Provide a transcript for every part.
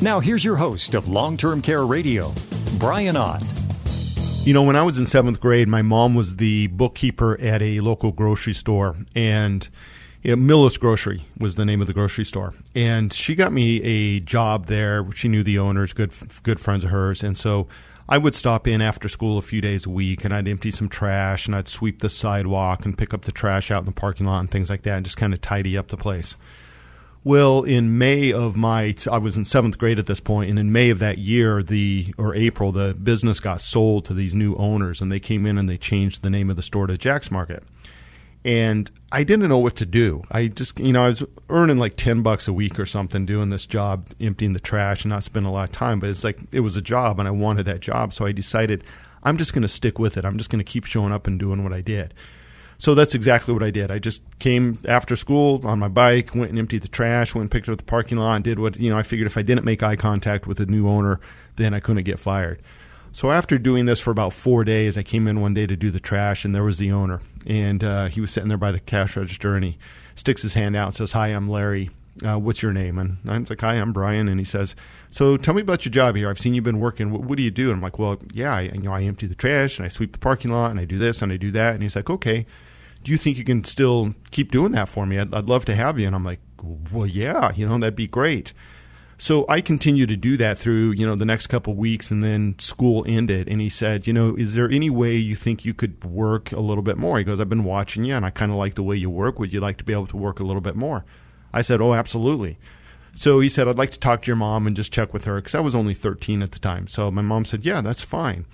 Now here's your host of Long-Term Care Radio, Brian Ott. You know, when I was in 7th grade, my mom was the bookkeeper at a local grocery store, and Millis Grocery was the name of the grocery store. And she got me a job there. She knew the owners, good friends of hers, and so I would stop in after school a few days a week, and I'd empty some trash, and I'd sweep the sidewalk and pick up the trash out in the parking lot and things like that, and just kind of tidy up the place. Well, in May of I was in 7th grade at this point, and in May of that year, April, the business got sold to these new owners, and they came in and they changed the name of the store to Jack's Market. And I didn't know what to do. I just, I was earning like $10 a week or something doing this job, emptying the trash and not spending a lot of time. But it's like, it was a job and I wanted that job. So I decided I'm just going to stick with it. I'm just going to keep showing up and doing what I did. So that's exactly what I did. I just came after school on my bike, went and emptied the trash, went and picked up the parking lot and did what, I figured if I didn't make eye contact with the new owner, then I couldn't get fired. So after doing this for about 4 days, I came in one day to do the trash, and there was the owner. And he was sitting there by the cash register, and he sticks his hand out and says, "Hi, I'm Larry. What's your name?" And I'm like, "Hi, I'm Brian." And he says, "So tell me about your job here. I've seen you've been working. What do you do?" And I'm like, "Well, yeah, I empty the trash, and I sweep the parking lot, and I do this, and I do that." And he's like, "Okay, do you think you can still keep doing that for me? I'd love to have you." And I'm like, "Well, yeah, that'd be great." So I continued to do that through, the next couple of weeks, and then school ended. And he said, "Is there any way you think you could work a little bit more?" He goes, "I've been watching you, and I kind of like the way you work. Would you like to be able to work a little bit more?" I said, "Oh, absolutely." So he said, "I'd like to talk to your mom and just check with her," because I was only 13 at the time. So my mom said, "Yeah, that's fine."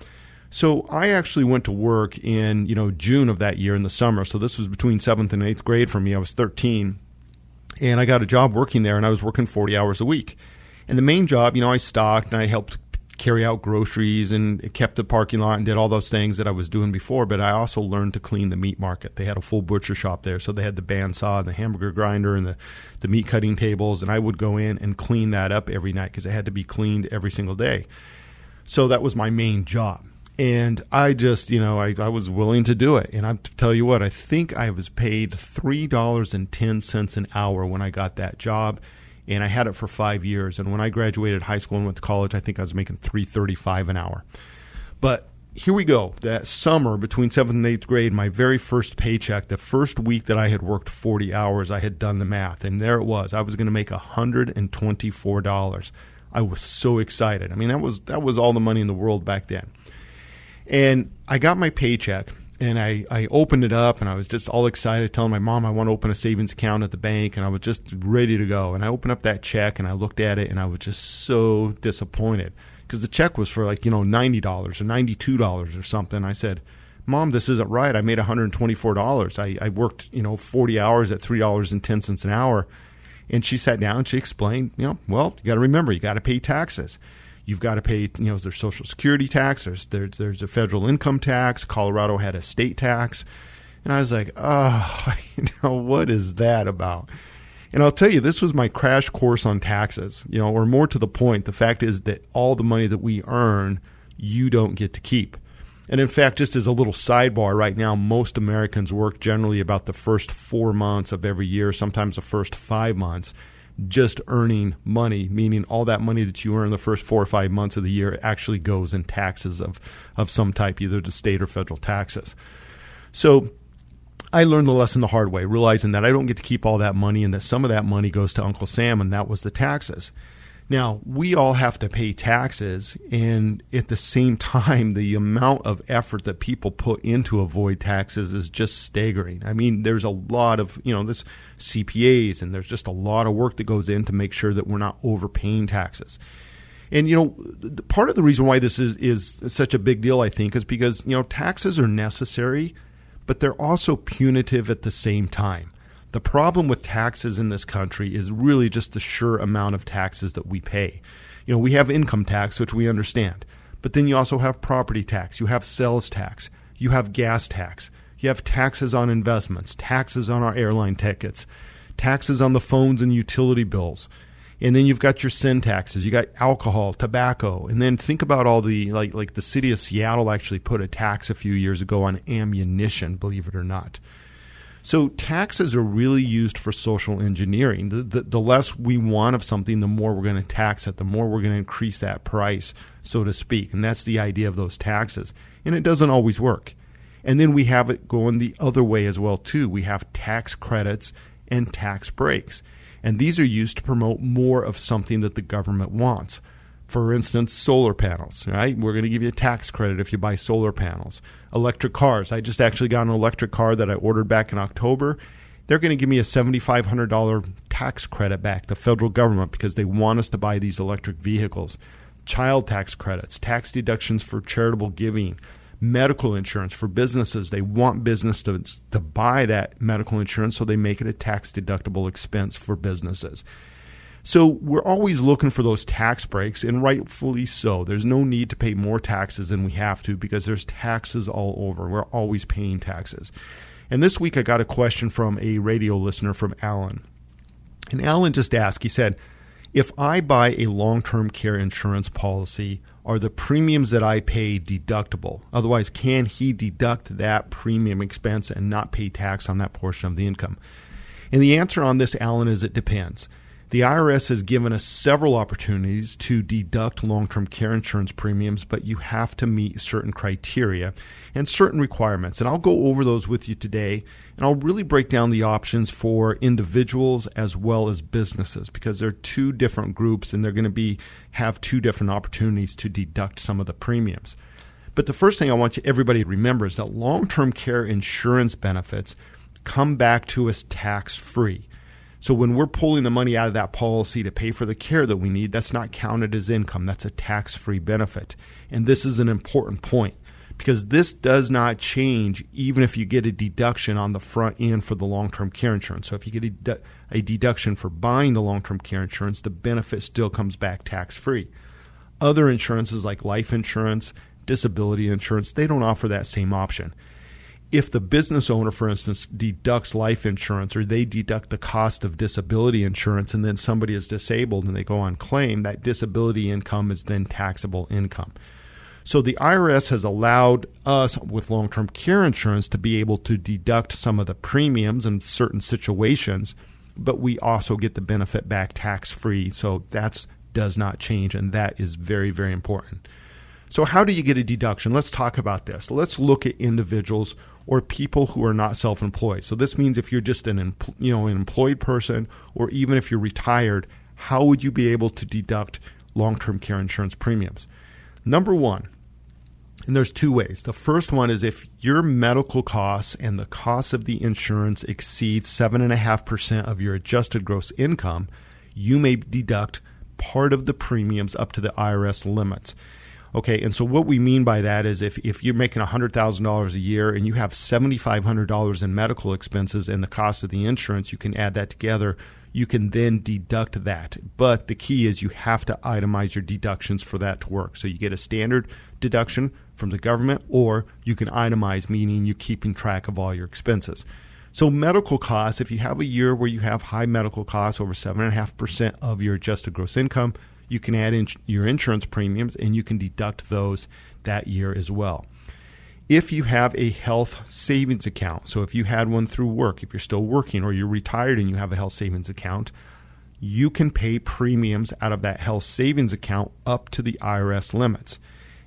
So I actually went to work in, June of that year in the summer. So this was between 7th and 8th grade for me. I was 13. And I got a job working there, and I was working 40 hours a week. And the main job, I stocked and I helped carry out groceries and kept the parking lot and did all those things that I was doing before. But I also learned to clean the meat market. They had a full butcher shop there, so they had the bandsaw and the hamburger grinder and the meat cutting tables. And I would go in and clean that up every night because it had to be cleaned every single day. So that was my main job. And I just, I was willing to do it. And I tell you what, I think I was paid $3.10 an hour when I got that job. And I had it for 5 years. And when I graduated high school and went to college, I think I was making $3.35 an hour. But here we go. That summer between 7th and 8th grade, my very first paycheck, the first week that I had worked 40 hours, I had done the math. And there it was. I was going to make $124. I was so excited. I mean, that was all the money in the world back then. And I got my paycheck, and I opened it up, and I was just all excited, telling my mom I want to open a savings account at the bank, and I was just ready to go. And I opened up that check, and I looked at it, and I was just so disappointed because the check was for like, $90 or $92 or something. I said, "Mom, this isn't right. I made $124. I worked, 40 hours at $3.10 an hour." And she sat down, and she explained, well, you got to remember, you got to pay taxes. You've got to pay, there's Social Security tax, there's a federal income tax, Colorado had a state tax. And I was like, what is that about? And I'll tell you, this was my crash course on taxes, or more to the point, the fact is that all the money that we earn, you don't get to keep. And in fact, just as a little sidebar right now, most Americans work generally about the first 4 months of every year, sometimes the first 5 months, just earning money, meaning all that money that you earn the first 4 or 5 months of the year actually goes in taxes of some type, either to state or federal taxes. So I learned the lesson the hard way, realizing that I don't get to keep all that money and that some of that money goes to Uncle Sam, and that was the taxes. Now, we all have to pay taxes, and at the same time, the amount of effort that people put into avoid taxes is just staggering. I mean, there's a lot of, this CPAs, and there's just a lot of work that goes in to make sure that we're not overpaying taxes. And, part of the reason why this is such a big deal, I think, is because, taxes are necessary, but they're also punitive at the same time. The problem with taxes in this country is really just the sheer amount of taxes that we pay. We have income tax, which we understand, But then you also have property tax, you have sales tax, you have gas tax, you have taxes on investments, taxes on our airline tickets, taxes on the phones and utility bills. And then you've got your sin taxes, you got alcohol, tobacco. And then think about all the, like the city of Seattle actually put a tax a few years ago on ammunition, believe it or not. So taxes are really used for social engineering. The less we want of something, the more we're going to tax it, the more we're going to increase that price, so to speak. And that's the idea of those taxes. And it doesn't always work. And then we have it going the other way as well, too. We have tax credits and tax breaks. And these are used to promote more of something that the government wants. For instance, solar panels, right? We're going to give you a tax credit if you buy solar panels. Electric cars. I just actually got an electric car that I ordered back in October. They're going to give me a $7,500 tax credit back, the federal government, because they want us to buy these electric vehicles. Child tax credits, tax deductions for charitable giving, medical insurance for businesses. They want business to buy that medical insurance, so they make it a tax-deductible expense for businesses. So we're always looking for those tax breaks, and rightfully so. There's no need to pay more taxes than we have to, because there's taxes all over. We're always paying taxes. And this week I got a question from a radio listener from Alan. And Alan just asked, he said, if I buy a long-term care insurance policy, are the premiums that I pay deductible? Otherwise, can he deduct that premium expense and not pay tax on that portion of the income? And the answer on this, Alan, is it depends. The IRS has given us several opportunities to deduct long-term care insurance premiums, but you have to meet certain criteria and certain requirements. And I'll go over those with you today, and I'll really break down the options for individuals as well as businesses, because they're two different groups and they're going to have two different opportunities to deduct some of the premiums. But the first thing I want everybody to remember is that long-term care insurance benefits come back to us tax-free. So when we're pulling the money out of that policy to pay for the care that we need, that's not counted as income. That's a tax-free benefit. And this is an important point, because this does not change even if you get a deduction on the front end for the long-term care insurance. So if you get a deduction for buying the long-term care insurance, the benefit still comes back tax-free. Other insurances like life insurance, disability insurance, they don't offer that same option. If the business owner, for instance, deducts life insurance, or they deduct the cost of disability insurance, and then somebody is disabled and they go on claim, that disability income is then taxable income. So the IRS has allowed us with long-term care insurance to be able to deduct some of the premiums in certain situations, but we also get the benefit back tax-free. So that does not change, and that is very, very important. So how do you get a deduction? Let's talk about this. Let's look at individuals or people who are not self-employed. So this means if you're just an employed person, or even if you're retired, how would you be able to deduct long-term care insurance premiums? Number one, and there's two ways. The first one is if your medical costs and the cost of the insurance exceeds 7.5% of your adjusted gross income, you may deduct part of the premiums up to the IRS limits. Okay, and so what we mean by that is if you're making $100,000 a year and you have $7,500 in medical expenses and the cost of the insurance, you can add that together. You can then deduct that. But the key is you have to itemize your deductions for that to work. So you get a standard deduction from the government, or you can itemize, meaning you're keeping track of all your expenses. So medical costs, if you have a year where you have high medical costs over 7.5% of your adjusted gross income, you can add in your insurance premiums and you can deduct those that year as well. If you have a health savings account, so if you had one through work, if you're still working or you're retired and you have a health savings account, you can pay premiums out of that health savings account up to the IRS limits.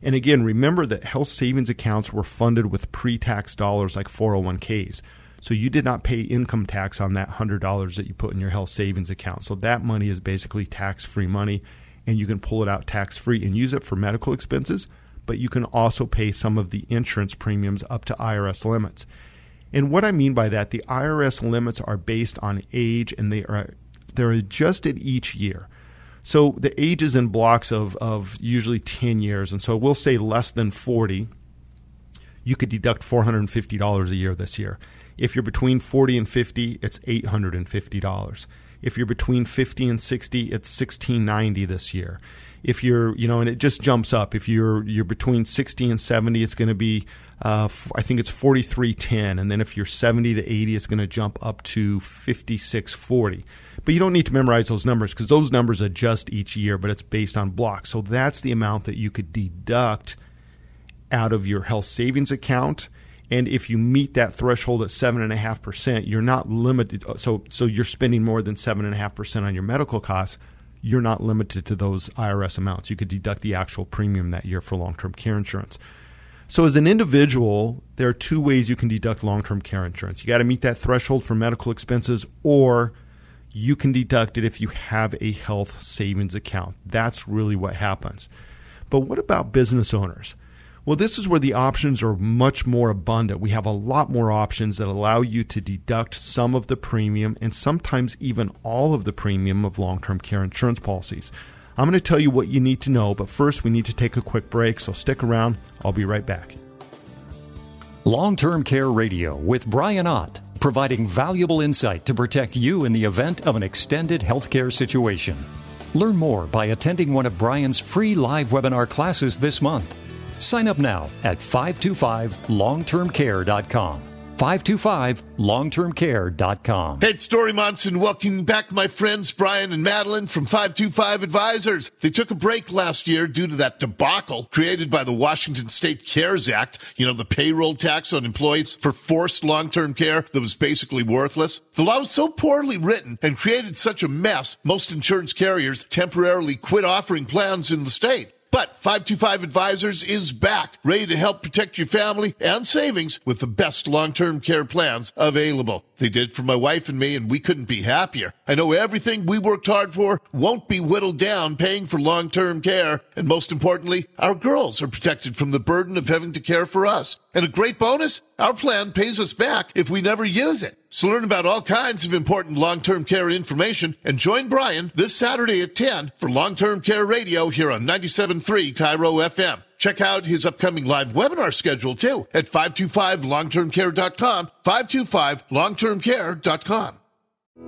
And again, remember that health savings accounts were funded with pre-tax dollars like 401ks. So you did not pay income tax on that $100 that you put in your health savings account. So that money is basically tax-free money, and you can pull it out tax-free and use it for medical expenses, but you can also pay some of the insurance premiums up to IRS limits. And what I mean by that, the IRS limits are based on age, and they're adjusted each year. So the age is in blocks of usually 10 years, and so we'll say less than 40, you could deduct $450 a year this year. If you're between 40 and 50, it's $850. If you're between 50 and 60, it's $1,690 this year. if you're, you know, and it just jumps up. If you're between 60 and 70, it's going to be, I think it's 43.10. And then if you're 70 to 80, it's going to jump up to 56.40. But you don't need to memorize those numbers because those numbers adjust each year, but it's based on blocks. So that's the amount that you could deduct out of your health savings account. And if you meet that threshold at 7.5%, you're not limited. So you're spending more than 7.5% on your medical costs. You're not limited to those IRS amounts. You could deduct the actual premium that year for long-term care insurance. So as an individual, there are two ways you can deduct long-term care insurance. You got to meet that threshold for medical expenses, or you can deduct it if you have a health savings account. That's really what happens. But what about business owners? Well, this is where the options are much more abundant. We have a lot more options that allow you to deduct some of the premium and sometimes even all of the premium of long-term care insurance policies. I'm going to tell you what you need to know, but first we need to take a quick break, so stick around. I'll be right back. Long-Term Care Radio with Brian Ott, providing valuable insight to protect you in the event of an extended healthcare situation. Learn more by attending one of Brian's free live webinar classes this month. Sign up now at 525longtermcare.com. 525longtermcare.com. Hey, it's Dori Monson. Welcome back, my friends, Brian and Madeline from 525 Advisors. They took a break last year due to that debacle created by the Washington State CARES Act, you know, the payroll tax on employees for forced long-term care that was basically worthless. The law was so poorly written and created such a mess, most insurance carriers temporarily quit offering plans in the state. But 525 Advisors is back, ready to help protect your family and savings with the best long-term care plans available. They did for my wife and me, and we couldn't be happier. I know everything we worked hard for won't be whittled down paying for long-term care. And most importantly, our girls are protected from the burden of having to care for us. And a great bonus, our plan pays us back if we never use it. So learn about all kinds of important long-term care information and join Brian this Saturday at 10 for Long-Term Care Radio here on 97.3 Cairo FM. Check out his upcoming live webinar schedule, too, at 525longtermcare.com, 525longtermcare.com.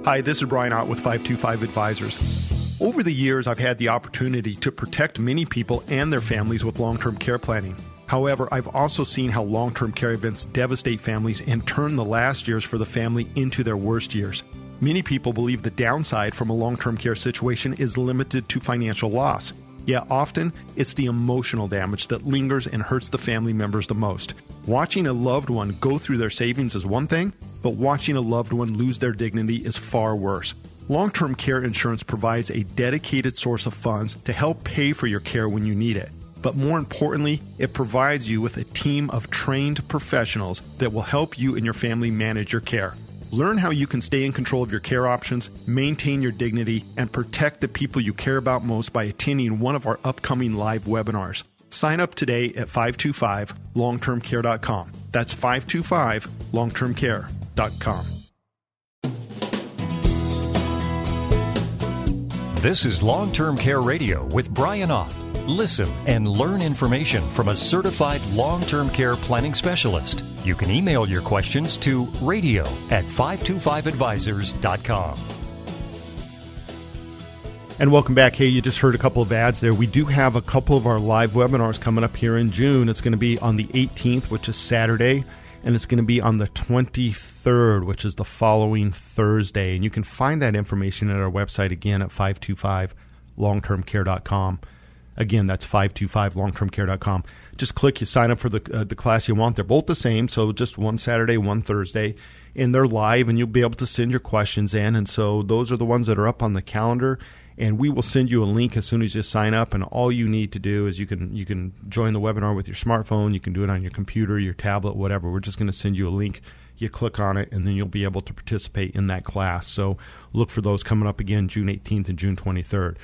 Hi, this is Brian Ott with 525 Advisors. Over the years, I've had the opportunity to protect many people and their families with long-term care planning. However, I've also seen how long-term care events devastate families and turn the last years for the family into their worst years. Many people believe the downside from a long-term care situation is limited to financial loss. Yet often, it's the emotional damage that lingers and hurts the family members the most. Watching a loved one go through their savings is one thing, but watching a loved one lose their dignity is far worse. Long-term care insurance provides a dedicated source of funds to help pay for your care when you need it. But more importantly, it provides you with a team of trained professionals that will help you and your family manage your care. Learn how you can stay in control of your care options, maintain your dignity, and protect the people you care about most by attending one of our upcoming live webinars. Sign up today at 525longtermcare.com. That's 525longtermcare.com. This is Long-Term Care Radio with Brian Ott. Listen and learn information from a certified long-term care planning specialist. You can email your questions to radio at 525advisors.com. And welcome back. Hey, you just heard a couple of ads there. We do have a couple of our live webinars coming up here in June. It's going to be on the 18th, which is Saturday, and it's going to be on the 23rd, which is the following Thursday. And you can find that information at our website again at 525longtermcare.com. Again, that's 525longtermcare.com. Just click, you sign up for the class you want. They're both the same, so just one Saturday, one Thursday, and they're live, and you'll be able to send your questions in. And so those are the ones that are up on the calendar, and we will send you a link as soon as you sign up. And all you need to do is you can join the webinar with your smartphone. You can do it on your computer, your tablet, whatever. We're just going to send you a link. You click on it, and then you'll be able to participate in that class. So look for those coming up again June 18th and June 23rd.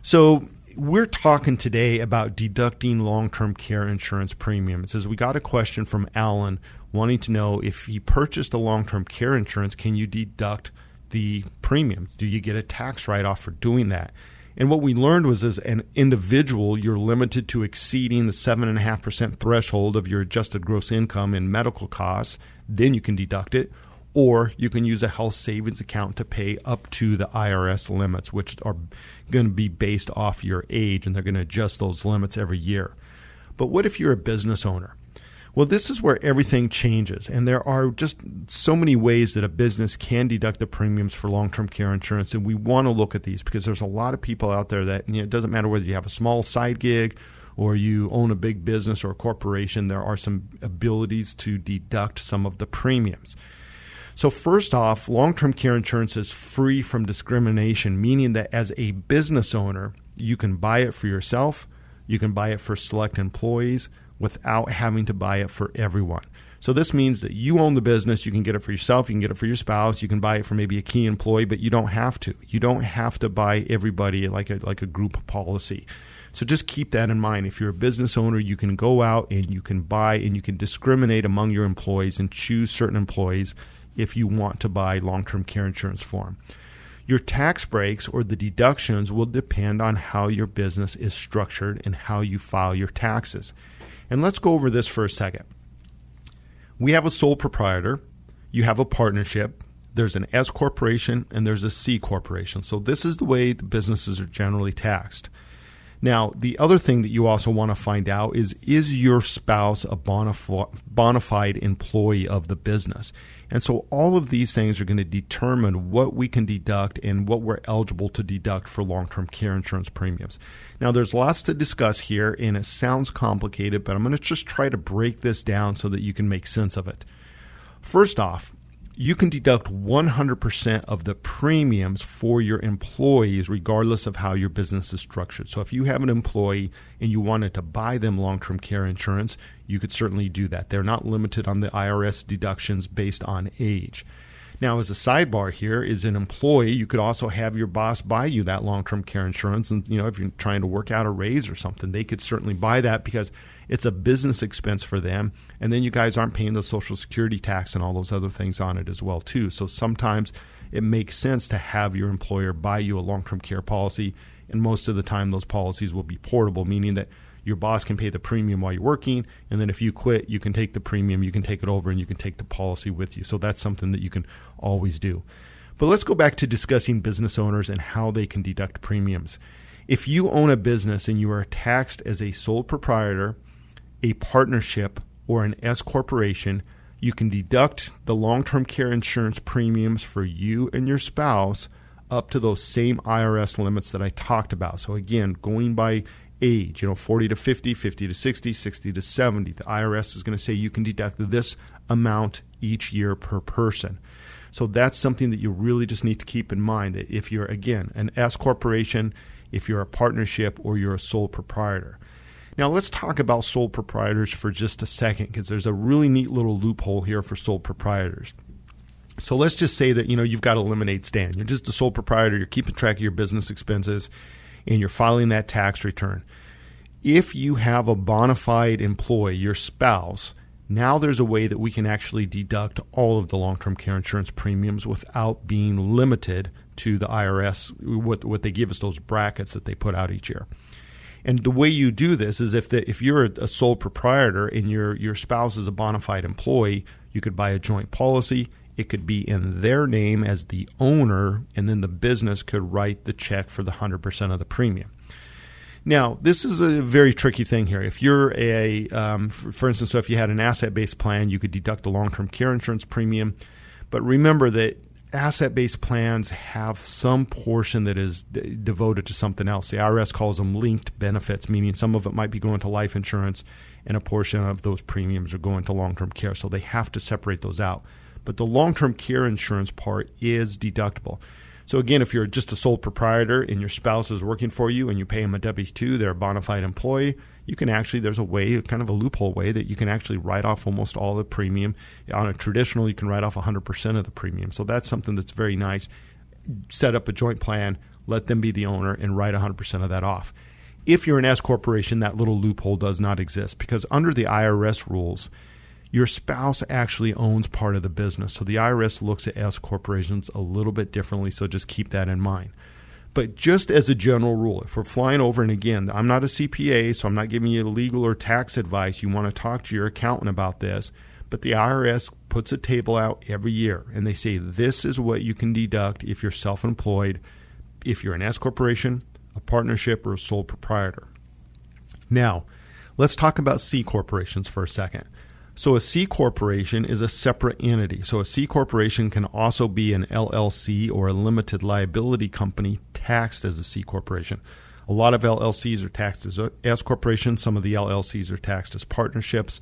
So we're talking today about deducting long-term care insurance premium. It says, we got a question from Alan wanting to know if he purchased a long-term care insurance, can you deduct the premium? Do you get a tax write-off for doing that? And what we learned was as an individual, you're limited to exceeding the 7.5% threshold of your adjusted gross income in medical costs. Then you can deduct it. or you can use a health savings account to pay up to the IRS limits, which are going to be based off your age, and they're going to adjust those limits every year. But what if you're a business owner? Well, this is where everything changes, and there are just so many ways that a business can deduct the premiums for long-term care insurance, and we want to look at these because there's a lot of people out there that, you know, it doesn't matter whether you have a small side gig or you own a big business or a corporation, there are some abilities to deduct some of the premiums. So first off, long-term care insurance is free from discrimination, meaning that as a business owner, you can buy it for yourself, you can buy it for select employees, without having to buy it for everyone. So this means that you own the business, you can get it for yourself, you can get it for your spouse, you can buy it for maybe a key employee, but you don't have to. You don't have to buy everybody like a group policy. So just keep that in mind. If you're a business owner, you can go out and you can buy and you can discriminate among your employees and choose certain employees if you want to buy long-term care insurance for them. Your tax breaks or the deductions will depend on how your business is structured and how you file your taxes. And let's go over this for a second. We have a sole proprietor, you have a partnership, there's an S corporation, and there's a C corporation. So this is the way the businesses are generally taxed. Now, the other thing that you also want to find out is your spouse a bona fide employee of the business? And so all of these things are going to determine what we can deduct and what we're eligible to deduct for long-term care insurance premiums. Now, there's lots to discuss here, and it sounds complicated, but I'm going to just try to break this down so that you can make sense of it. First off, you can deduct 100% of the premiums for your employees regardless of how your business is structured. So if you have an employee and you wanted to buy them long-term care insurance, you could certainly do that. They're not limited on the IRS deductions based on age. Now, as a sidebar here, as an employee, you could also have your boss buy you that long-term care insurance. And, you know, if you're trying to work out a raise or something, they could certainly buy that because it's a business expense for them. And then you guys aren't paying the Social Security tax and all those other things on it as well, too. So sometimes it makes sense to have your employer buy you a long-term care policy. And most of the time, those policies will be portable, meaning that your boss can pay the premium while you're working, and then if you quit, you can take the premium, you can take it over, and you can take the policy with you. So that's something that you can always do. But let's go back to discussing business owners and how they can deduct premiums. If you own a business and you are taxed as a sole proprietor, a partnership, or an S corporation, you can deduct the long-term care insurance premiums for you and your spouse up to those same IRS limits that I talked about. So again, going by age, you know, 40 to 50, 50 to 60, 60 to 70. The IRS is going to say you can deduct this amount each year per person. So that's something that you really just need to keep in mind, that if you're, again, an S corporation, if you're a partnership, or you're a sole proprietor. Now let's talk about sole proprietors for just a second, because there's a really neat little loophole here for sole proprietors. So let's just say that, you know, you've got a lemonade stand. You're just a sole proprietor. You're keeping track of your business expenses, and you're filing that tax return. If you have a bona fide employee, your spouse, now there's a way that we can actually deduct all of the long-term care insurance premiums without being limited to the IRS, what they give us, those brackets that they put out each year. And the way you do this is if you're a sole proprietor and your spouse is a bona fide employee, you could buy a joint policy. It could be in their name as the owner, and then the business could write the check for the 100% of the premium. Now, this is a very tricky thing here. If you're for instance, so if you had an asset-based plan, you could deduct the long-term care insurance premium. But remember that asset-based plans have some portion that is devoted to something else. The IRS calls them linked benefits, meaning some of it might be going to life insurance, and a portion of those premiums are going to long-term care. So they have to separate those out. But the long-term care insurance part is deductible. So again, if you're just a sole proprietor and your spouse is working for you and you pay them a W-2, they're a bona fide employee, you can actually, there's a way, kind of a loophole way, that you can actually write off almost all the premium. On a traditional, you can write off 100% of the premium. So that's something that's very nice. Set up a joint plan, let them be the owner, and write 100% of that off. If you're an S corporation, that little loophole does not exist, because under the IRS rules, your spouse actually owns part of the business. So the IRS looks at S corporations a little bit differently, so just keep that in mind. But just as a general rule, if we're flying over, and again, I'm not a CPA, so I'm not giving you legal or tax advice. You want to talk to your accountant about this. But the IRS puts a table out every year, and they say this is what you can deduct if you're self-employed, if you're an S corporation, a partnership, or a sole proprietor. Now, let's talk about C corporations for a second. So a C corporation is a separate entity. So a C corporation can also be an LLC or a limited liability company taxed as a C corporation. A lot of LLCs are taxed as S corporations. Some of the LLCs are taxed as partnerships.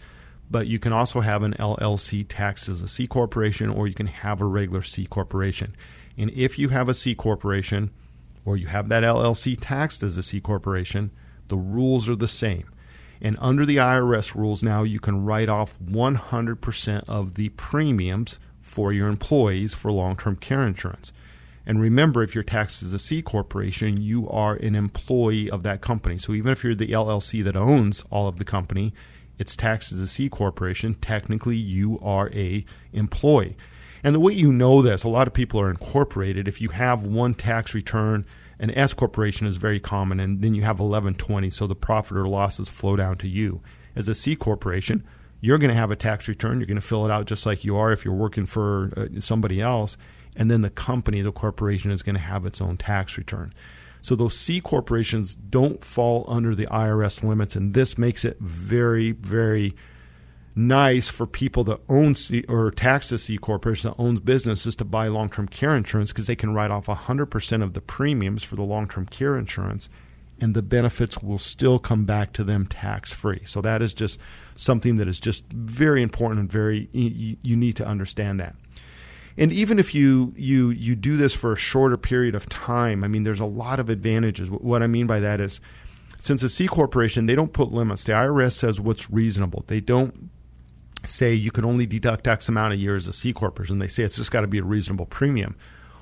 But you can also have an LLC taxed as a C corporation, or you can have a regular C corporation. And if you have a C corporation or you have that LLC taxed as a C corporation, the rules are the same. And under the IRS rules now, you can write off 100% of the premiums for your employees for long-term care insurance. And remember, if you're taxed as a C corporation, you are an employee of that company. So even if you're the LLC that owns all of the company, it's taxed as a C corporation. Technically, you are a employee. And the way you know this, a lot of people are incorporated. If you have one tax return, an S corporation is very common, and then you have 1120, so the profit or losses flow down to you. As a C corporation, you're going to have a tax return. You're going to fill it out just like you are if you're working for somebody else, and then the company, the corporation, is going to have its own tax return. So those C corporations don't fall under the IRS limits, and this makes it very, very nice for people that own or tax the C corporation that owns businesses to buy long-term care insurance, because they can write off 100% of the premiums for the long-term care insurance, and the benefits will still come back to them tax-free. So that is just something that is just very important, and very you need to understand that. And even if you do this for a shorter period of time, I mean, there's a lot of advantages. What I mean by that is, since a C corporation, they don't put limits. The IRS says what's reasonable. They don't say you can only deduct X amount a year as a C corporation. They say it's just got to be a reasonable premium.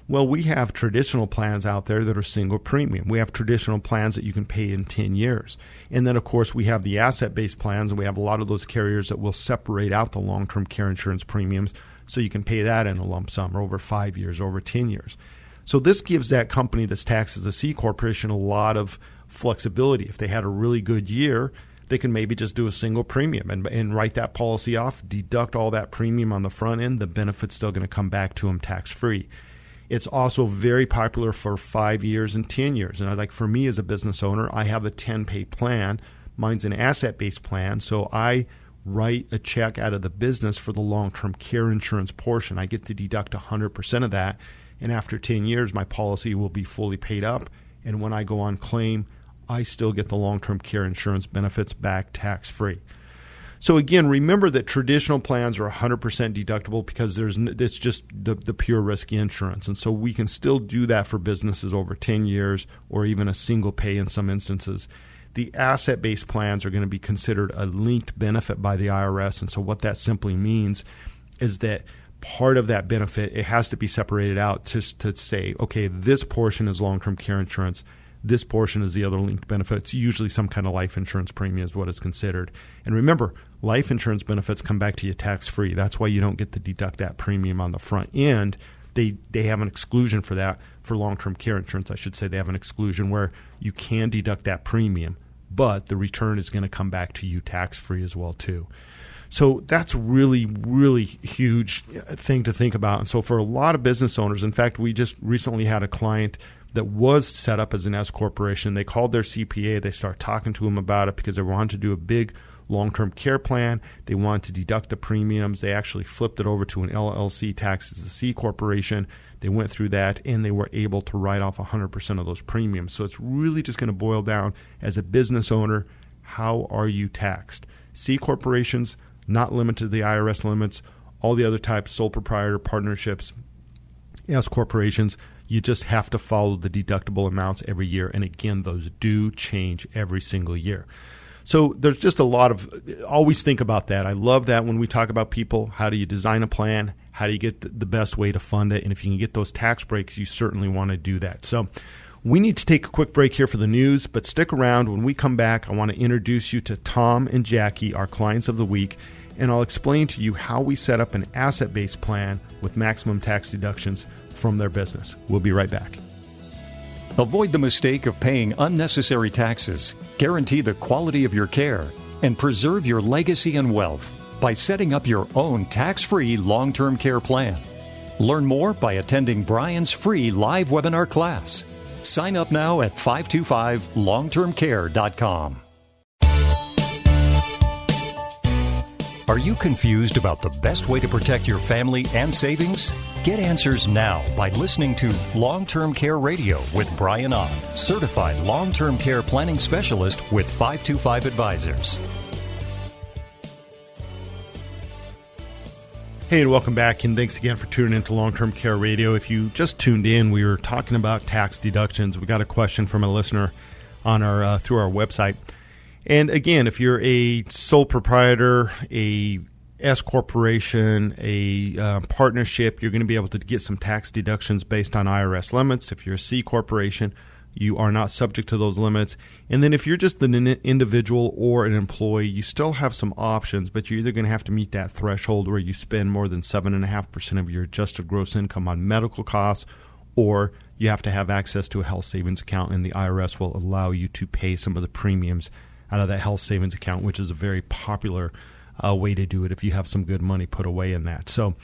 Well, we have traditional plans out there that are single premium. We have traditional plans that you can pay in 10 years. And then, of course, we have the asset-based plans, and we have a lot of those carriers that will separate out the long-term care insurance premiums so you can pay that in a lump sum, or over 5 years, over 10 years. So this gives that company that's taxed as a C corporation a lot of flexibility. If they had a really good year, they can maybe just do a single premium and write that policy off, deduct all that premium on the front end. The benefit's still going to come back to them tax-free. It's also very popular for 5 years and 10 years. And like for me as a business owner, I have a 10-pay plan. Mine's an asset-based plan, so I write a check out of the business for the long-term care insurance portion. I get to deduct 100% of that, and after 10 years, my policy will be fully paid up. And when I go on claim, I still get the long-term care insurance benefits back tax-free. So again, remember that traditional plans are 100% deductible because it's just the pure risk insurance. And so we can still do that for businesses over 10 years or even a single pay in some instances. The asset-based plans are going to be considered a linked benefit by the IRS. And so what that simply means is that part of that benefit, it has to be separated out to say, okay, this portion is long-term care insurance. This portion is the other linked benefits. Usually some kind of life insurance premium is what is considered. And remember, life insurance benefits come back to you tax-free. That's why you don't get to deduct that premium on the front end. They have an exclusion for that. For long-term care insurance, I should say, they have an exclusion where you can deduct that premium, but the return is going to come back to you tax-free as well too. So that's really, really huge thing to think about. And so for a lot of business owners, in fact, we just recently had a client that was set up as an S corporation. They called their CPA. They started talking to him about it because they wanted to do a big long-term care plan. They wanted to deduct the premiums. They actually flipped it over to an LLC tax as a C corporation. They went through that, and they were able to write off 100% of those premiums. So it's really just going to boil down, as a business owner, how are you taxed? C corporations, not limited to the IRS limits. All the other types, sole proprietor, partnerships, S corporations, you just have to follow the deductible amounts every year. And again, those do change every single year. So there's just a lot of, always think about that. I love that when we talk about people, how do you design a plan? How do you get the best way to fund it? And if you can get those tax breaks, you certainly want to do that. So we need to take a quick break here for the news, but stick around. When we come back, I want to introduce you to Tom and Jackie, our clients of the week, and I'll explain to you how we set up an asset-based plan with maximum tax deductions from their business. We'll be right back. Avoid the mistake of paying unnecessary taxes. Guarantee the quality of your care and preserve your legacy and wealth by setting up your own tax-free long-term care plan. Learn more by attending Brian's free live webinar class. Sign up now at 525longtermcare.com. Are you confused about the best way to protect your family and savings? Get answers now by listening to Long-Term Care Radio with Brian Ott, certified long-term care planning specialist with 525 Advisors. Hey, and welcome back, and thanks again for tuning into Long-Term Care Radio. If you just tuned in, we were talking about tax deductions. We got a question from a listener on our through our website. And again, if you're a sole proprietor, a S corporation, a partnership, you're going to be able to get some tax deductions based on IRS limits. If you're a C corporation, you are not subject to those limits. And then if you're just an individual or an employee, you still have some options, but you're either going to have to meet that threshold where you spend more than 7.5% of your adjusted gross income on medical costs, or you have to have access to a health savings account, and the IRS will allow you to pay some of the premiums out of that health savings account, which is a very popular way to do it if you have some good money put away in that. So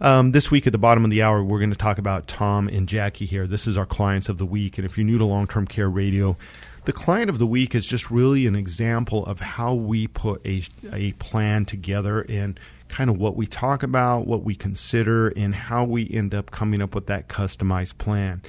this week at the bottom of the hour, we're going to talk about Tom and Jackie here. This is our clients of the week. And if you're new to Long-Term Care Radio, the client of the week is just really an example of how we put a plan together and kind of what we talk about, what we consider, and how we end up coming up with that customized plan.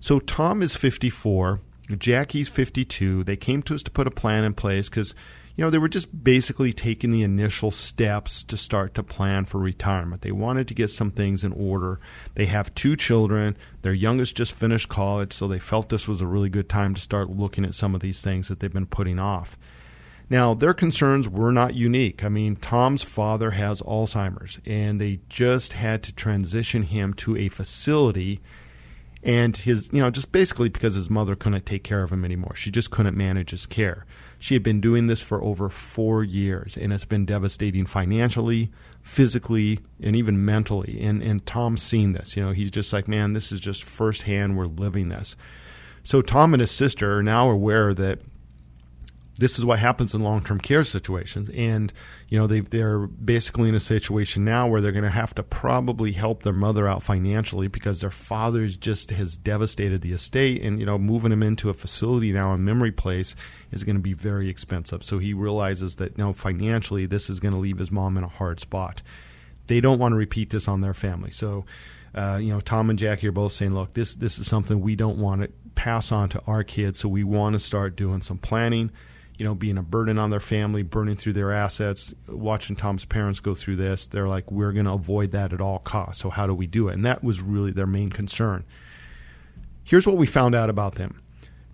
So Tom is 54. Jackie's 52. They came to us to put a plan in place because, you know, they were just basically taking the initial steps to start to plan for retirement. They wanted to get some things in order. They have two children. Their youngest just finished college, so they felt this was a really good time to start looking at some of these things that they've been putting off. Now, their concerns were not unique. I mean, Tom's father has Alzheimer's, and they just had to transition him to a facility. And his, you know, just basically because his mother couldn't take care of him anymore. She just couldn't manage his care. She had been doing this for over 4 years, and it's been devastating financially, physically, and even mentally. And Tom's seen this. You know, he's just like, man, this is just firsthand. We're living this. So Tom and his sister are now aware that this is what happens in long-term care situations. And, you know, they're basically in a situation now where they're going to have to probably help their mother out financially because their father just has devastated the estate. And, you know, moving him into a facility now in Memory Place is going to be very expensive. So he realizes that, you know, financially this is going to leave his mom in a hard spot. They don't want to repeat this on their family. So, you know, Tom and Jackie are both saying, look, this is something we don't want to pass on to our kids. So we want to start doing some planning. You know, being a burden on their family, burning through their assets, watching Tom's parents go through this, they're like, we're going to avoid that at all costs. So how do we do it? And that was really their main concern. Here's what we found out about them.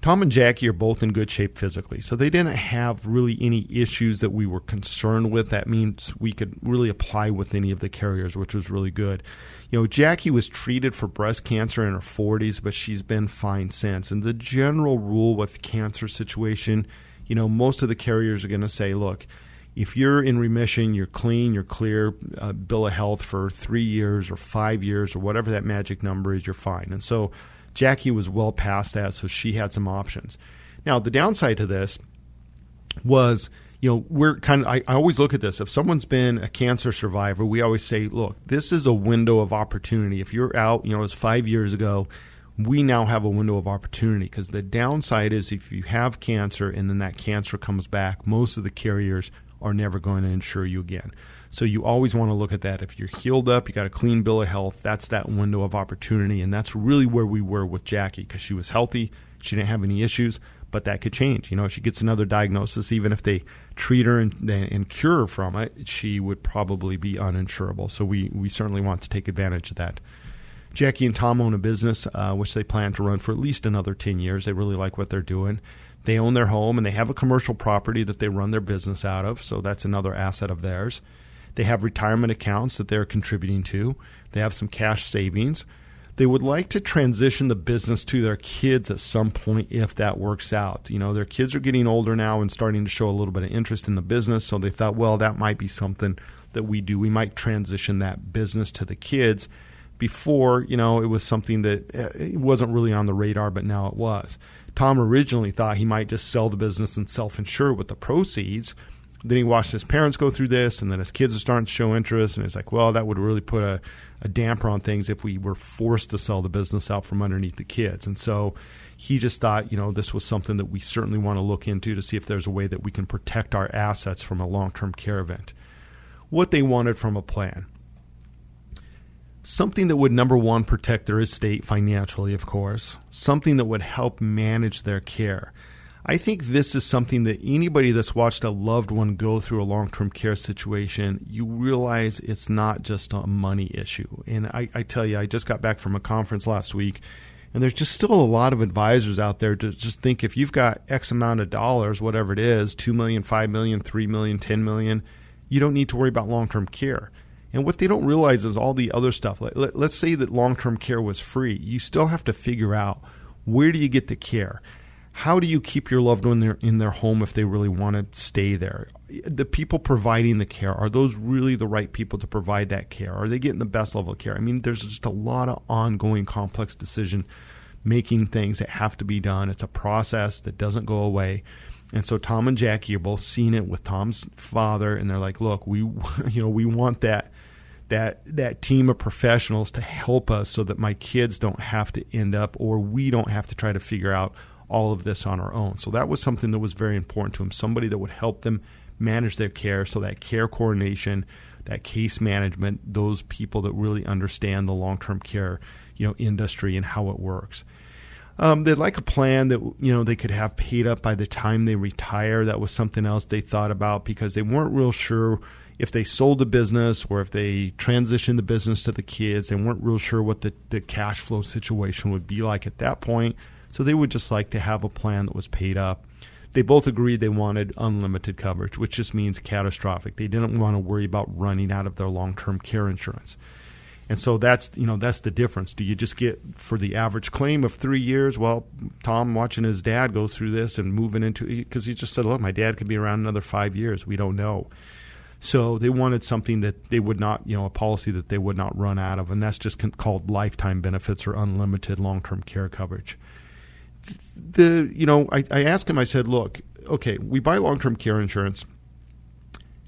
Tom and Jackie are both in good shape physically, so they didn't have really any issues that we were concerned with. That means we could really apply with any of the carriers, which was really good. You know, Jackie was treated for breast cancer in her 40s, but she's been fine since. And the general rule with cancer situation, you know, most of the carriers are going to say, look, if you're in remission, you're clean, you're clear, bill of health for 3 years or 5 years or whatever that magic number is, you're fine. And so Jackie was well past that, so she had some options. Now, the downside to this was, you know, we're kind of, I always look at this. If someone's been a cancer survivor, we always say, look, this is a window of opportunity. If you're out, you know, it was 5 years ago, we now have a window of opportunity because the downside is if you have cancer and then that cancer comes back, most of the carriers are never going to insure you again. So you always want to look at that. If you're healed up, you got a clean bill of health, that's that window of opportunity. And that's really where we were with Jackie because she was healthy. She didn't have any issues, but that could change. You know, if she gets another diagnosis, even if they treat her and cure her from it, she would probably be uninsurable. So we certainly want to take advantage of that. Jackie and Tom own a business, which they plan to run for at least another 10 years. They really like what they're doing. They own their home, and they have a commercial property that they run their business out of, so that's another asset of theirs. They have retirement accounts that they're contributing to. They have some cash savings. They would like to transition the business to their kids at some point if that works out. You know, their kids are getting older now and starting to show a little bit of interest in the business, so they thought, well, that might be something that we do. We might transition that business to the kids. Before, you know, it was something that it wasn't really on the radar, but now it was. Tom originally thought he might just sell the business and self-insure with the proceeds, Then he watched his parents go through this, and then his kids are starting to show interest. And it's like, well, that would really put a damper on things if we were forced to sell the business out from underneath the kids. And so he just thought, you know, this was something that we certainly want to look into to see if there's a way that we can protect our assets from a long-term care event. What they wanted from a plan. Something that would, number one, protect their estate financially, of course. Something that would help manage their care. I think this is something that anybody that's watched a loved one go through a long-term care situation, you realize it's not just a money issue. And I tell you, I just got back from a conference last week, and there's just still a lot of advisors out there to just think if you've got X amount of dollars, whatever it is, $2 million, $5 million, $3 million, $10 million, you don't need to worry about long-term care. And what they don't realize is all the other stuff. Let's say that long-term care was free. You still have to figure out, where do you get the care? How do you keep your loved one in their home if they really want to stay there? The people providing the care, are those really the right people to provide that care? Are they getting the best level of care? I mean, there's just a lot of ongoing complex decision-making things that have to be done. It's a process that doesn't go away. And so Tom and Jackie are both seeing it with Tom's father, and they're like, look, we want that team of professionals to help us so that my kids don't have to end up, or we don't have to try to figure out all of this on our own. So that was something that was very important to him, somebody that would help them manage their care. So that care coordination, that case management, those people that really understand the long-term care, industry and how it works. They'd like a plan that, they could have paid up by the time they retire. That was something else they thought about, because they weren't real sure if they sold the business or if they transitioned the business to the kids. They weren't real sure what the cash flow situation would be like at that point. So they would just like to have a plan that was paid up. They both agreed they wanted unlimited coverage, which just means catastrophic. They didn't want to worry about running out of their long-term care insurance. And so that's the difference. Do you just get for the average claim of 3 years? Well, Tom watching his dad go through this and moving into – because he just said, look, my dad could be around another 5 years. We don't know. So they wanted something that they would not – a policy that they would not run out of, and that's just called lifetime benefits or unlimited long-term care coverage. I asked him, I said, look, okay, we buy long-term care insurance.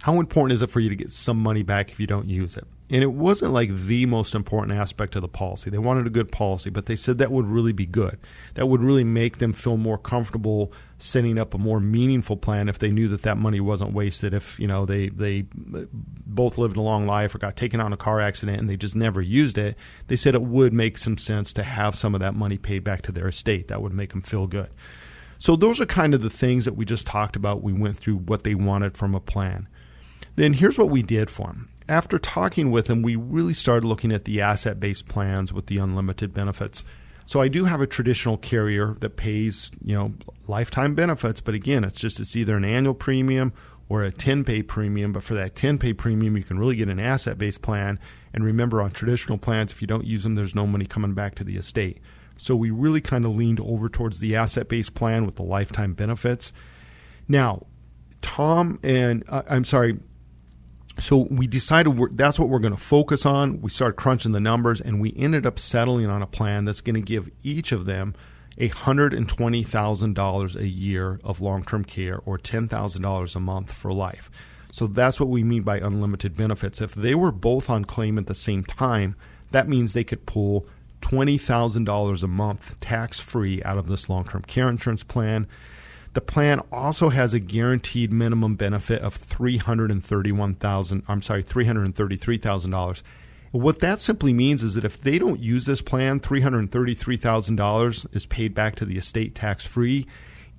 How important is it for you to get some money back if you don't use it? And it wasn't like the most important aspect of the policy. They wanted a good policy, but they said that would really be good. That would really make them feel more comfortable setting up a more meaningful plan if they knew that money wasn't wasted, if they both lived a long life or got taken out in a car accident and they just never used it. They said it would make some sense to have some of that money paid back to their estate. That would make them feel good. So those are kind of the things that we just talked about. We went through what they wanted from a plan. Then here's what we did for them. After talking with him, we really started looking at the asset-based plans with the unlimited benefits. So I do have a traditional carrier that pays, lifetime benefits, but again, it's either an annual premium or a 10-pay premium. But for that 10-pay premium, you can really get an asset-based plan. And remember, on traditional plans, if you don't use them, there's no money coming back to the estate. So we really kind of leaned over towards the asset-based plan with the lifetime benefits. Now, So we decided that's what we're going to focus on. We started crunching the numbers, and we ended up settling on a plan that's going to give each of them $120,000 a year of long-term care, or $10,000 a month for life. So that's what we mean by unlimited benefits. If they were both on claim at the same time, that means they could pull $20,000 a month tax-free out of this long-term care insurance plan. The plan also has a guaranteed minimum benefit of $333,000. What that simply means is that if they don't use this plan, $333,000 is paid back to the estate tax-free.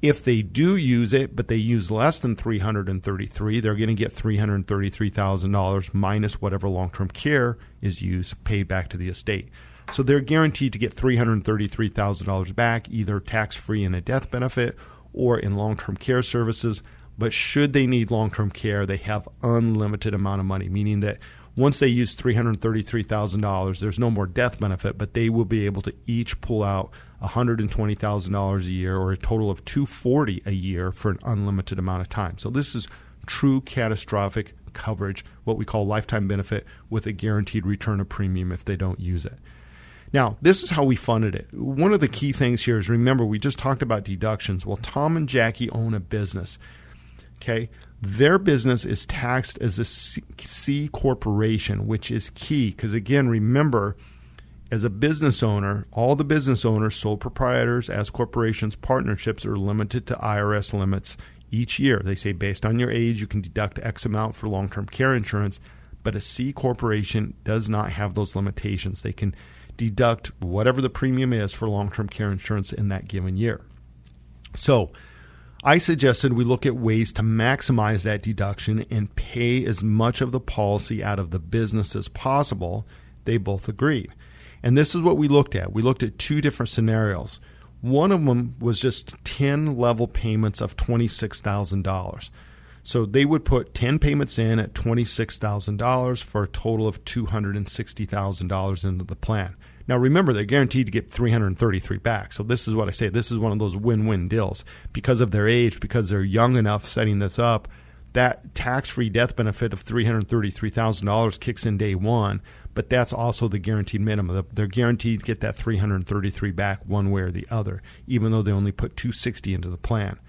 If they do use it, but they use less than $333,000, they're going to get $333,000 minus whatever long-term care is used paid back to the estate. So they're guaranteed to get $333,000 back, either tax-free in a death benefit or in long-term care services. But should they need long-term care, they have unlimited amount of money, meaning that once they use $333,000, there's no more death benefit, but they will be able to each pull out $120,000 a year, or a total of $240,000 a year for an unlimited amount of time. So this is true catastrophic coverage, what we call lifetime benefit, with a guaranteed return of premium if they don't use it. Now, this is how we funded it. One of the key things here is, remember, we just talked about deductions. Well, Tom and Jackie own a business. Okay, their business is taxed as a C corporation, which is key because, again, remember, as a business owner, all the business owners, sole proprietors, as corporations, partnerships are limited to IRS limits each year. They say based on your age, you can deduct X amount for long-term care insurance, but a C corporation does not have those limitations. They can deduct whatever the premium is for long-term care insurance in that given year. So I suggested we look at ways to maximize that deduction and pay as much of the policy out of the business as possible. They both agreed. And this is what we looked at. We looked at two different scenarios. One of them was just 10 level payments of $26,000. So they would put 10 payments in at $26,000 for a total of $260,000 into the plan. Now, remember, they're guaranteed to get $333 back. So this is what I say. This is one of those win-win deals. Because of their age, because they're young enough setting this up, that tax-free death benefit of $333,000 kicks in day one, but that's also the guaranteed minimum. They're guaranteed to get that $333 back one way or the other, even though they only put $260 into the plan.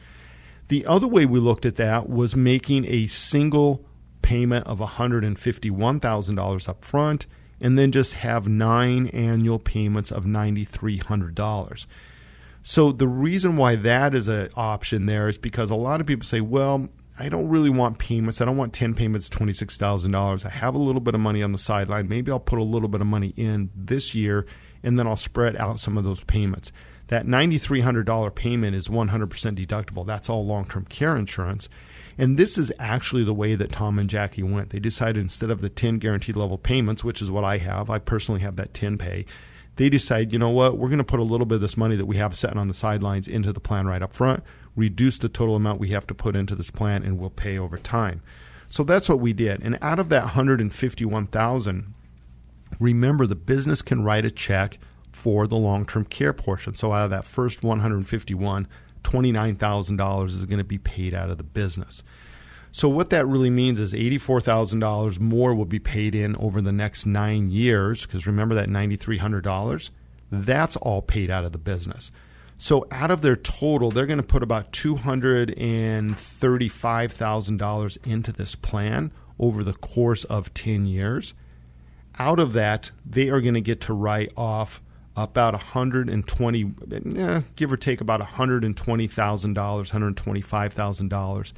The other way we looked at that was making a single payment of $151,000 up front, and then just have 9 annual payments of $9,300. So the reason why that is an option there is because a lot of people say, well, I don't really want payments. I don't want 10 payments, $26,000. I have a little bit of money on the sideline. Maybe I'll put a little bit of money in this year, and then I'll spread out some of those payments. That $9,300 payment is 100% deductible. That's all long-term care insurance. And this is actually the way that Tom and Jackie went. They decided instead of the 10 guaranteed level payments, which is what I have, I personally have that 10 pay, they decide, you know what, we're going to put a little bit of this money that we have sitting on the sidelines into the plan right up front, reduce the total amount we have to put into this plan, and we'll pay over time. So that's what we did. And out of that $151,000, remember the business can write a check for the long-term care portion. So out of that first $151,000, $29,000 is going to be paid out of the business. So what that really means is $84,000 more will be paid in over the next 9 years, because remember that $9,300, that's all paid out of the business. So out of their total, they're going to put about $235,000 into this plan over the course of 10 years. Out of that, they are going to get to write off about $125,000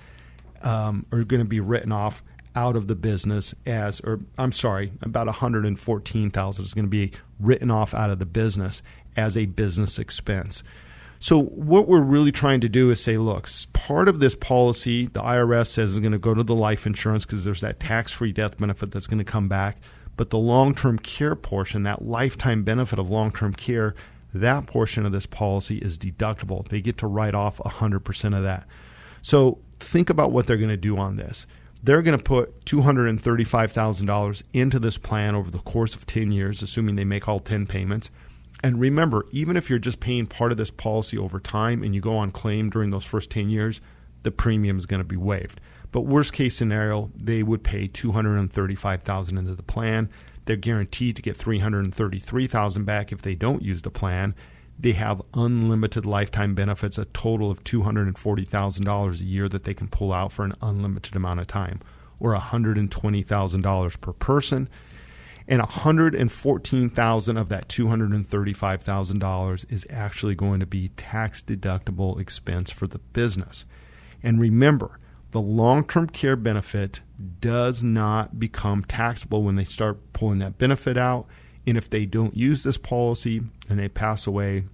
are going to be written off out of the business as, or I'm sorry, about $114,000 is going to be written off out of the business as a business expense. So what we're really trying to do is say, look, part of this policy, the IRS says is going to go to the life insurance because there's that tax-free death benefit that's going to come back. But the long-term care portion, that lifetime benefit of long-term care, that portion of this policy is deductible. They get to write off 100% of that. So think about what they're going to do on this. They're going to put $235,000 into this plan over the course of 10 years, assuming they make all 10 payments. And remember, even if you're just paying part of this policy over time and you go on claim during those first 10 years, the premium is going to be waived. But worst case scenario, they would pay $235,000 into the plan. They're guaranteed to get $333,000 back if they don't use the plan. They have unlimited lifetime benefits, a total of $240,000 a year that they can pull out for an unlimited amount of time, or $120,000 per person. And $114,000 of that $235,000 is actually going to be tax-deductible expense for the business. And remember, the long-term care benefit does not become taxable when they start pulling that benefit out. And if they don't use this policy and they pass away,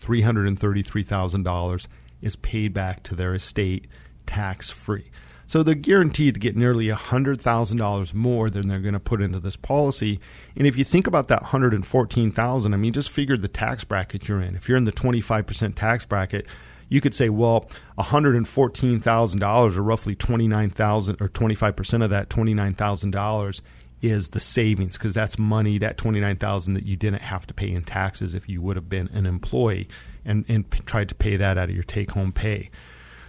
$333,000 is paid back to their estate tax-free. So they're guaranteed to get nearly $100,000 more than they're going to put into this policy. And if you think about that $114,000, I mean, just figure the tax bracket you're in. If you're in the 25% tax bracket, you could say, well, $114,000 or roughly $29,000 or 25% of that $29,000 is the savings, because that's money, that $29,000 that you didn't have to pay in taxes if you would have been an employee and tried to pay that out of your take-home pay.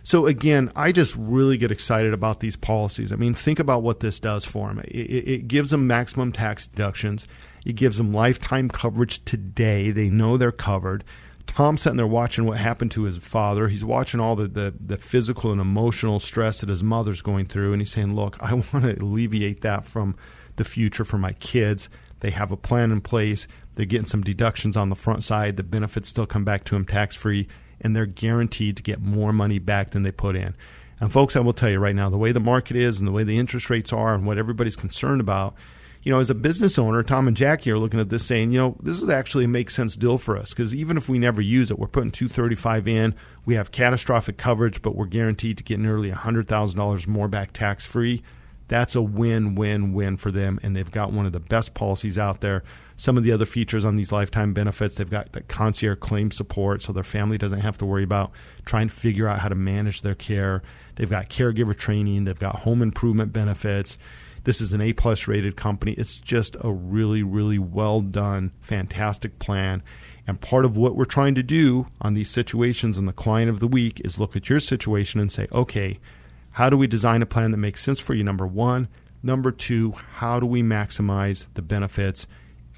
So, again, I just really get excited about these policies. I mean, think about what this does for them. It gives them maximum tax deductions. It gives them lifetime coverage today. They know they're covered. Tom's sitting there watching what happened to his father. He's watching all the physical and emotional stress that his mother's going through, and he's saying, look, I want to alleviate that from the future for my kids. They have a plan in place. They're getting some deductions on the front side. The benefits still come back to them tax-free, and they're guaranteed to get more money back than they put in. And, folks, I will tell you right now, the way the market is and the way the interest rates are and what everybody's concerned about, you know, as a business owner, Tom and Jackie are looking at this saying, you know, this is actually a make sense deal for us, because even if we never use it, we're putting $235 in, we have catastrophic coverage, but we're guaranteed to get nearly $100,000 more back tax-free. That's a win-win-win for them, and they've got one of the best policies out there. Some of the other features on these lifetime benefits, they've got the concierge claim support, so their family doesn't have to worry about trying to figure out how to manage their care. They've got caregiver training. They've got home improvement benefits. This is an A-plus rated company. It's just a really, really well-done, fantastic plan. And part of what we're trying to do on these situations and the client of the week is look at your situation and say, okay, how do we design a plan that makes sense for you, number one? Number two, how do we maximize the benefits?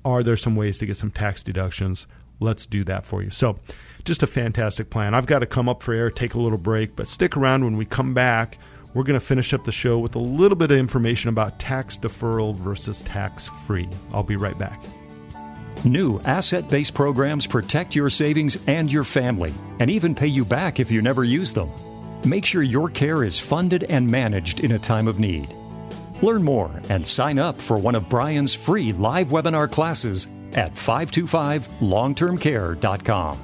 Are there some ways to get some tax deductions? Let's do that for you. So just a fantastic plan. I've got to come up for air, take a little break, but stick around. When we come back, we're going to finish up the show with a little bit of information about tax deferral versus tax-free. I'll be right back. New asset-based programs protect your savings and your family, and even pay you back if you never use them. Make sure your care is funded and managed in a time of need. Learn more and sign up for one of Brian's free live webinar classes at 525longtermcare.com.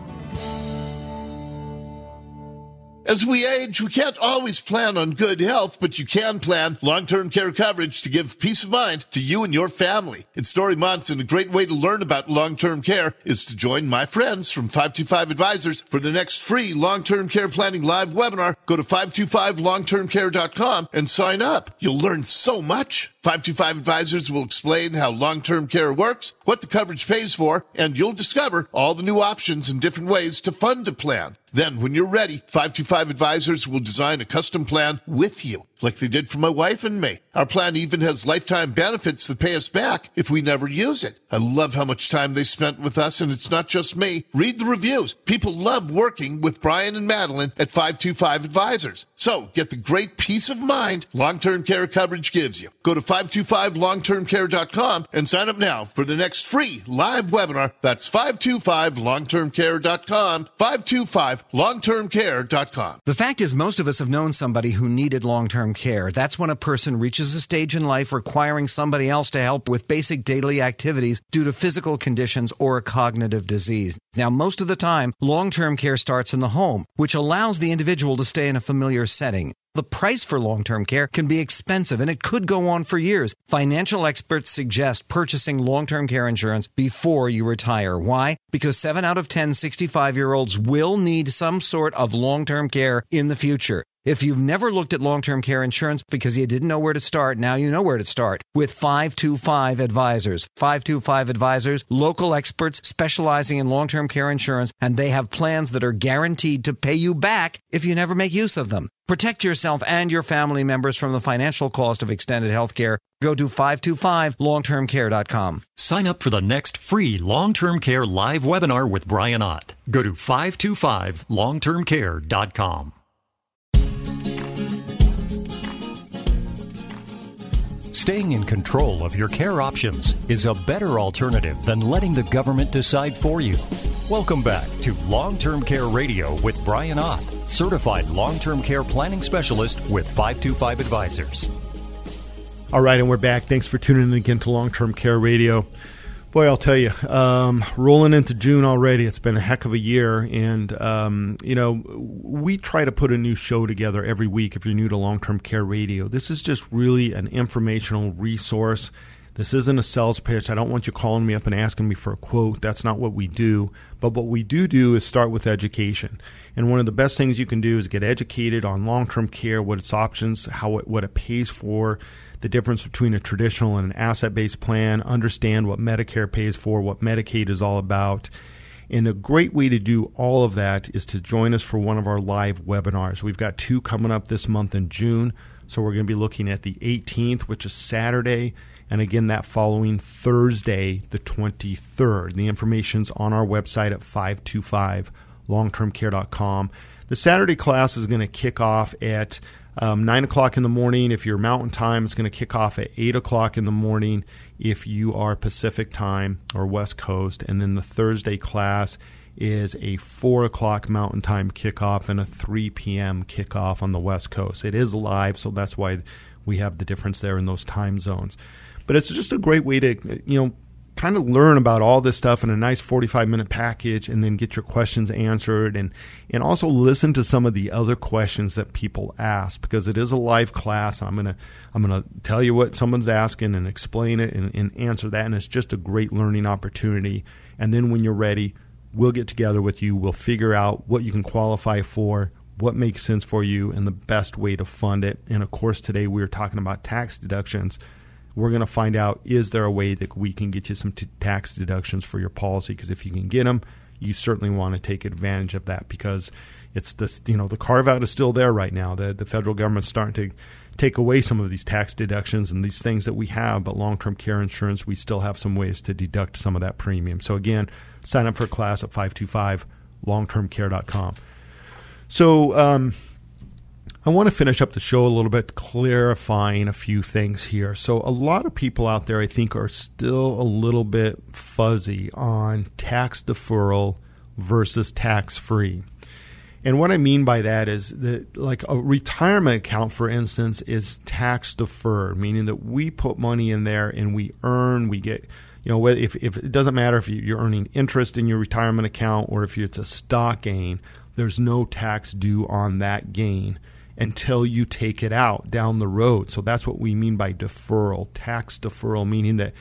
As we age, we can't always plan on good health, but you can plan long-term care coverage to give peace of mind to you and your family. It's Dori Monson. A great way to learn about long-term care is to join my friends from 525 Advisors for the next free long-term care planning live webinar. Go to 525longtermcare.com and sign up. You'll learn so much. 525 Advisors will explain how long-term care works, what the coverage pays for, and you'll discover all the new options and different ways to fund a plan. Then, when you're ready, 525 Advisors will design a custom plan with you, like they did for my wife and me. Our plan even has lifetime benefits that pay us back if we never use it. I love how much time they spent with us, and it's not just me. Read the reviews. People love working with Brian and Madeline at 525 Advisors. So, get the great peace of mind long-term care coverage gives you. Go to 525longtermcare.com and sign up now for the next free live webinar. That's 525longtermcare.com, 525longtermcare.com. The fact is, most of us have known somebody who needed long-term care. That's when a person reaches a stage in life requiring somebody else to help with basic daily activities due to physical conditions or a cognitive disease. Now, most of the time, long-term care starts in the home, which allows the individual to stay in a familiar setting. The price for long-term care can be expensive, and it could go on for years. Financial experts suggest purchasing long-term care insurance before you retire. Why? Because 7 out of 10 65-year-olds will need some sort of long-term care in the future. If you've never looked at long-term care insurance because you didn't know where to start, now you know where to start with 525 Advisors. 525 Advisors, local experts specializing in long-term care insurance, and they have plans that are guaranteed to pay you back if you never make use of them. Protect yourself and your family members from the financial cost of extended health care. Go to 525longtermcare.com. Sign up for the next free long-term care live webinar with Brian Ott. Go to 525longtermcare.com. Staying in control of your care options is a better alternative than letting the government decide for you. Welcome back to Long-Term Care Radio with Brian Ott, certified long-term care planning specialist with 525 Advisors. All right, and we're back. Thanks for tuning in again to Long-Term Care Radio. Boy, I'll tell you, rolling into June already, it's been a heck of a year. And, you know, we try to put a new show together every week if you're new to Long-Term Care Radio. This is just really an informational resource. This isn't a sales pitch. I don't want you calling me up and asking me for a quote. That's not what we do. But what we do is start with education. And one of the best things you can do is get educated on long-term care, what its options, what it pays for, the difference between a traditional and an asset-based plan, understand what Medicare pays for, what Medicaid is all about. And a great way to do all of that is to join us for one of our live webinars. We've got two coming up this month in June. So we're going to be looking at the 18th, which is Saturday, and again that following Thursday, the 23rd. The information's on our website at 525longtermcare.com. The Saturday class is going to kick off at 9 o'clock in the morning. If you're Mountain Time, it's going to kick off at 8 o'clock in the morning if you are Pacific Time or West Coast. And then the Thursday class is a 4 o'clock Mountain Time kickoff and a 3 p.m. kickoff on the West Coast. It is live, so that's why we have the difference there in those time zones. But it's just a great way to, kind of learn about all this stuff in a nice 45-minute package and then get your questions answered and also listen to some of the other questions that people ask, because it is a live class. I'm gonna tell you what someone's asking and explain it and answer that, and it's just a great learning opportunity. And then when you're ready, we'll get together with you. We'll figure out what you can qualify for, what makes sense for you, and the best way to fund it. And, of course, today we were talking about tax deductions. We're going to find out, is there a way that we can get you some tax deductions for your policy? Because if you can get them, you certainly want to take advantage of that, because it's this, the carve-out is still there right now. The federal government's starting to take away some of these tax deductions and these things that we have, but long-term care insurance, we still have some ways to deduct some of that premium. So, again, sign up for a class at 525longtermcare.com. So I want to finish up the show a little bit, clarifying a few things here. So a lot of people out there, I think, are still a little bit fuzzy on tax deferral versus tax-free. And what I mean by that is that, like, a retirement account, for instance, is tax-deferred, meaning that we put money in there and we get – if it doesn't matter if you're earning interest in your retirement account or if it's a stock gain, there's no tax due on that gain until you take it out down the road. So that's what we mean by deferral, tax deferral, meaning that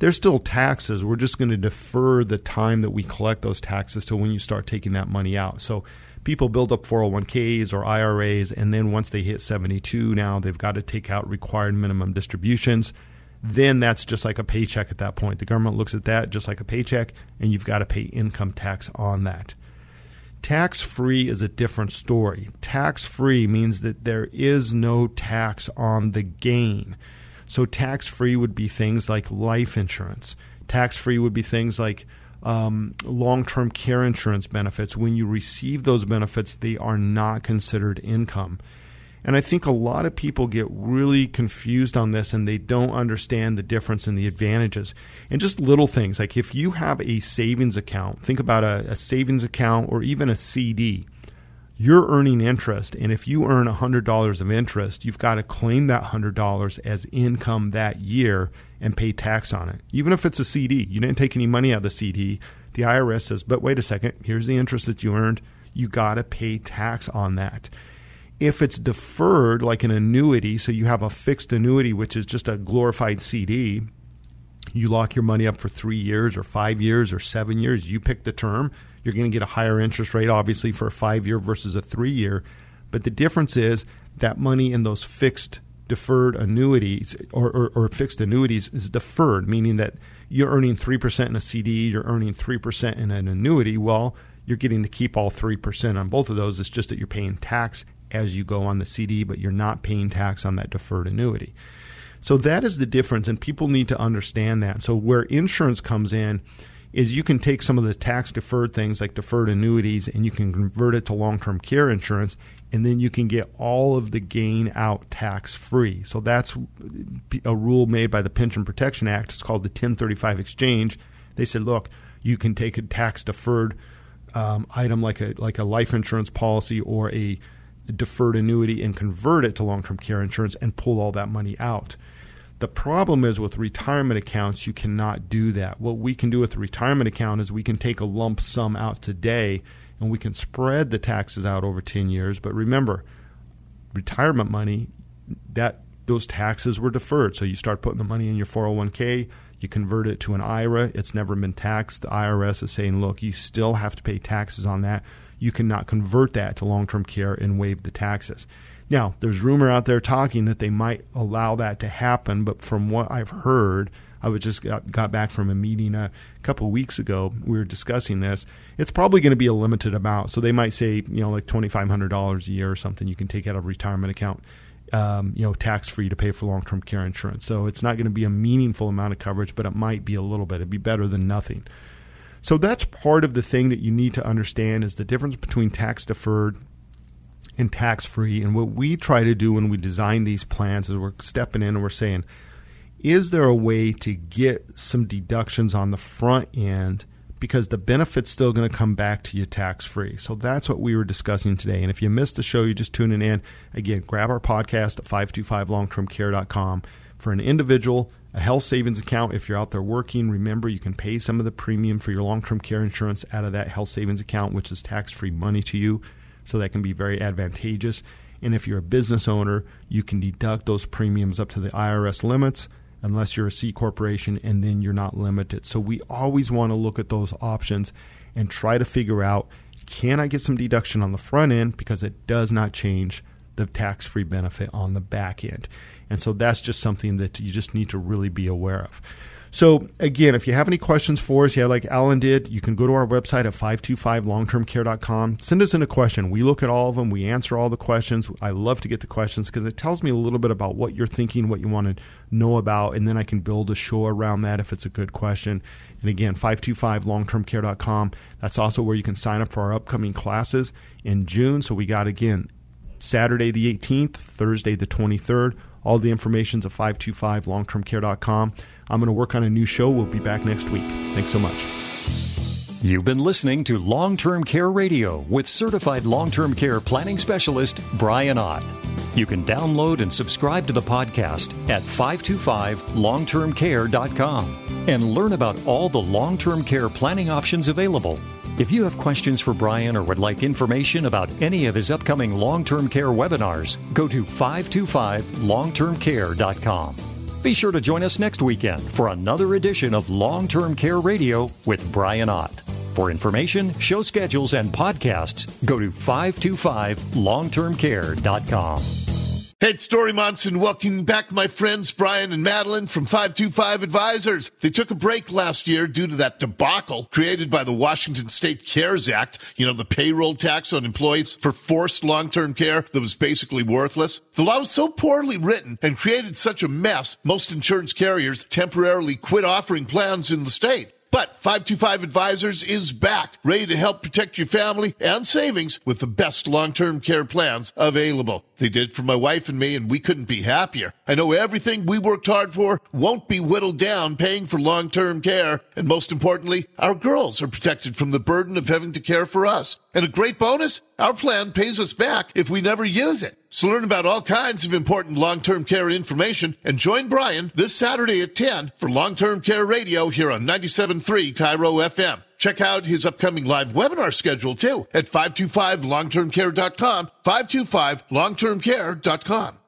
there's still taxes. We're just going to defer the time that we collect those taxes to when you start taking that money out. So people build up 401ks or IRAs, and then once they hit 72, now they've got to take out required minimum distributions. Then that's just like a paycheck at that point. The government looks at that just like a paycheck, and you've got to pay income tax on that. Tax-free is a different story. Tax-free means that there is no tax on the gain. So tax-free would be things like life insurance. Tax-free would be things like long-term care insurance benefits. When you receive those benefits, they are not considered income. And I think a lot of people get really confused on this, and they don't understand the difference in the advantages. And just little things, like if you have a savings account, think about a savings account or even a CD. You're earning interest, and if you earn $100 of interest, you've got to claim that $100 as income that year and pay tax on it. Even if it's a CD, you didn't take any money out of the CD, the IRS says, but wait a second, here's the interest that you earned. You got to pay tax on that. If it's deferred, like an annuity, so you have a fixed annuity, which is just a glorified CD, you lock your money up for 3 years or 5 years or 7 years. You pick the term. You're going to get a higher interest rate, obviously, for a 5-year versus a 3-year. But the difference is that money in those fixed deferred annuities or fixed annuities is deferred, meaning that you're earning 3% in a CD, you're earning 3% in an annuity. Well, you're getting to keep all 3% on both of those. It's just that you're paying tax as you go on the CD, but you're not paying tax on that deferred annuity. So that is the difference, and people need to understand that. So where insurance comes in is you can take some of the tax-deferred things like deferred annuities, and you can convert it to long-term care insurance, and then you can get all of the gain out tax-free. So that's a rule made by the Pension Protection Act. It's called the 1035 exchange. They said, look, you can take a tax-deferred item like a life insurance policy or a deferred annuity and convert it to long-term care insurance and pull all that money out. The problem is with retirement accounts, you cannot do that. What we can do with the retirement account is we can take a lump sum out today and we can spread the taxes out over 10 years. But remember, retirement money, those taxes were deferred. So you start putting the money in your 401k, you convert it to an IRA. It's never been taxed. The IRS is saying, look, you still have to pay taxes on that. You cannot convert that to long-term care and waive the taxes. Now, there's rumor out there talking that they might allow that to happen, but from what I've heard, I just got back from a meeting a couple of weeks ago. We were discussing this. It's probably going to be a limited amount, so they might say, like $2,500 a year or something you can take out of a retirement account tax-free to pay for long-term care insurance. So it's not going to be a meaningful amount of coverage, but it might be a little bit. It'd be better than nothing. So that's part of the thing that you need to understand is the difference between tax-deferred and tax-free. And what we try to do when we design these plans is we're stepping in and we're saying, is there a way to get some deductions on the front end because the benefit's still going to come back to you tax-free? So that's what we were discussing today. And if you missed the show, you're just tuning in. Again, grab our podcast at 525longtermcare.com. For an individual, a health savings account, if you're out there working, remember you can pay some of the premium for your long-term care insurance out of that health savings account, which is tax-free money to you. So that can be very advantageous. And if you're a business owner, you can deduct those premiums up to the IRS limits, unless you're a C corporation, and then you're not limited. So we always want to look at those options and try to figure out, can I get some deduction on the front end because it does not change the tax-free benefit on the back end? And so that's just something that you just need to really be aware of. So again, if you have any questions for us, like Alan did, you can go to our website at 525longtermcare.com. Send us in a question. We look at all of them. We answer all the questions. I love to get the questions because it tells me a little bit about what you're thinking, what you want to know about, and then I can build a show around that if it's a good question. And again, 525longtermcare.com. That's also where you can sign up for our upcoming classes in June. So we got, again, Saturday the 18th, Thursday the 23rd. All the information's at 525longtermcare.com. I'm going to work on a new show. We'll be back next week. Thanks so much. You've been listening to Long-Term Care Radio with certified long-term care planning specialist Brian Ott. You can download and subscribe to the podcast at 525longtermcare.com and learn about all the long-term care planning options available. If you have questions for Brian or would like information about any of his upcoming long-term care webinars, go to 525longtermcare.com. Be sure to join us next weekend for another edition of Long-Term Care Radio with Brian Ott. For information, show schedules, and podcasts, go to 525longtermcare.com. Hey, it's Dori Monson. Welcome back, my friends, Brian and Madeline from 525 Advisors. They took a break last year due to that debacle created by the Washington State CARES Act, the payroll tax on employees for forced long-term care that was basically worthless. The law was so poorly written and created such a mess, most insurance carriers temporarily quit offering plans in the state. But 525 Advisors is back, ready to help protect your family and savings with the best long-term care plans available. They did for my wife and me, and we couldn't be happier. I know everything we worked hard for won't be whittled down paying for long-term care. And most importantly, our girls are protected from the burden of having to care for us. And a great bonus, our plan pays us back if we never use it. So learn about all kinds of important long-term care information and join Brian this Saturday at 10 for Long-Term Care Radio here on 97.3 Cairo FM. Check out his upcoming live webinar schedule, too, at 525longtermcare.com, 525longtermcare.com.